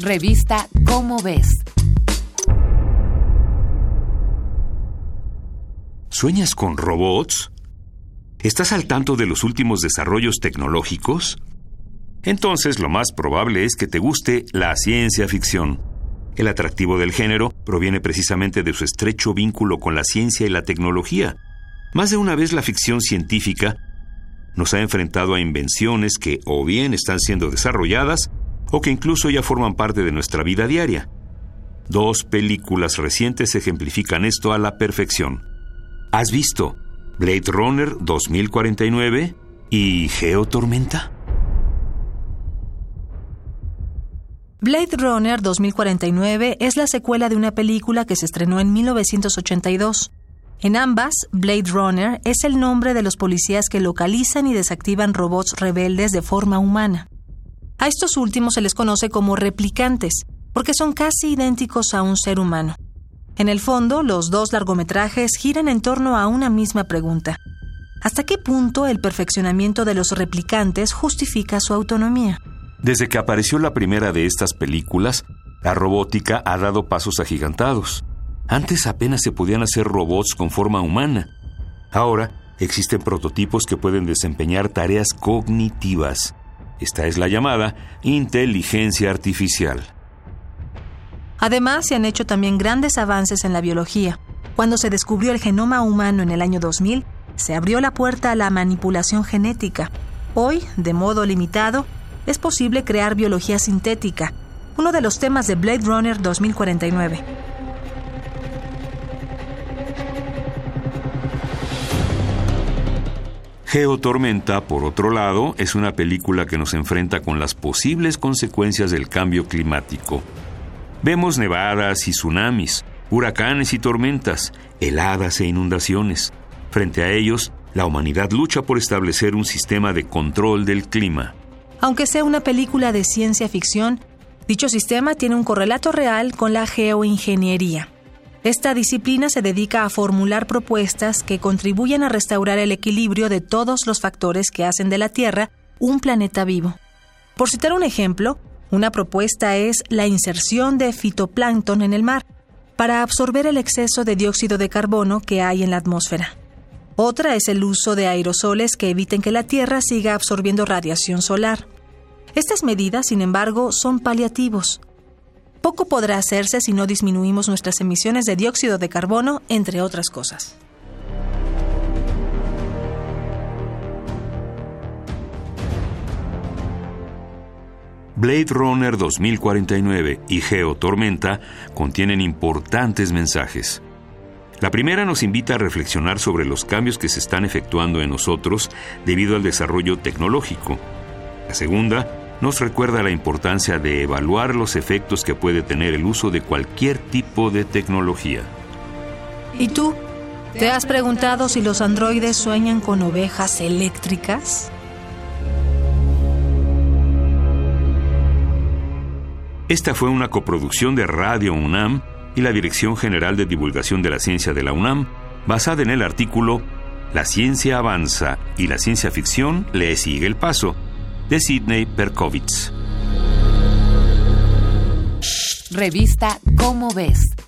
Revista ¿Cómo ves? ¿Sueñas con robots? ¿Estás al tanto de los últimos desarrollos tecnológicos? Entonces, lo más probable es que te guste la ciencia ficción. El atractivo del género proviene precisamente de su estrecho vínculo con la ciencia y la tecnología. Más de una vez la ficción científica nos ha enfrentado a invenciones que o bien están siendo desarrolladas o que incluso ya forman parte de nuestra vida diaria. Dos películas recientes ejemplifican esto a la perfección. ¿Has visto Blade Runner 2049 y Geotormenta? Blade Runner 2049 es la secuela de una película que se estrenó en 1982. En ambas, Blade Runner es el nombre de los policías que localizan y desactivan robots rebeldes de forma humana. A estos últimos se les conoce como replicantes, porque son casi idénticos a un ser humano. En el fondo, los dos largometrajes giran en torno a una misma pregunta: ¿hasta qué punto el perfeccionamiento de los replicantes justifica su autonomía? Desde que apareció la primera de estas películas, la robótica ha dado pasos agigantados. Antes apenas se podían hacer robots con forma humana. Ahora existen prototipos que pueden desempeñar tareas cognitivas. Esta es la llamada inteligencia artificial. Además, se han hecho también grandes avances en la biología. Cuando se descubrió el genoma humano en el año 2000, se abrió la puerta a la manipulación genética. Hoy, de modo limitado, es posible crear biología sintética, uno de los temas de Blade Runner 2049. Geotormenta, por otro lado, es una película que nos enfrenta con las posibles consecuencias del cambio climático. Vemos nevadas y tsunamis, huracanes y tormentas, heladas e inundaciones. Frente a ellos, la humanidad lucha por establecer un sistema de control del clima. Aunque sea una película de ciencia ficción, dicho sistema tiene un correlato real con la geoingeniería. Esta disciplina se dedica a formular propuestas que contribuyen a restaurar el equilibrio de todos los factores que hacen de la Tierra un planeta vivo. Por citar un ejemplo, una propuesta es la inserción de fitoplancton en el mar para absorber el exceso de dióxido de carbono que hay en la atmósfera. Otra es el uso de aerosoles que eviten que la Tierra siga absorbiendo radiación solar. Estas medidas, sin embargo, son paliativos. Poco podrá hacerse si no disminuimos nuestras emisiones de dióxido de carbono, entre otras cosas. Blade Runner 2049 y Geotormenta contienen importantes mensajes. La primera nos invita a reflexionar sobre los cambios que se están efectuando en nosotros debido al desarrollo tecnológico. La segunda nos recuerda la importancia de evaluar los efectos que puede tener el uso de cualquier tipo de tecnología. ¿Y tú? ¿Te has preguntado si los androides sueñan con ovejas eléctricas? Esta fue una coproducción de Radio UNAM y la Dirección General de Divulgación de la Ciencia de la UNAM, basada en el artículo La ciencia avanza y la ciencia ficción le sigue el paso, de Sidney Perkovitz. Revista ¿Cómo ves?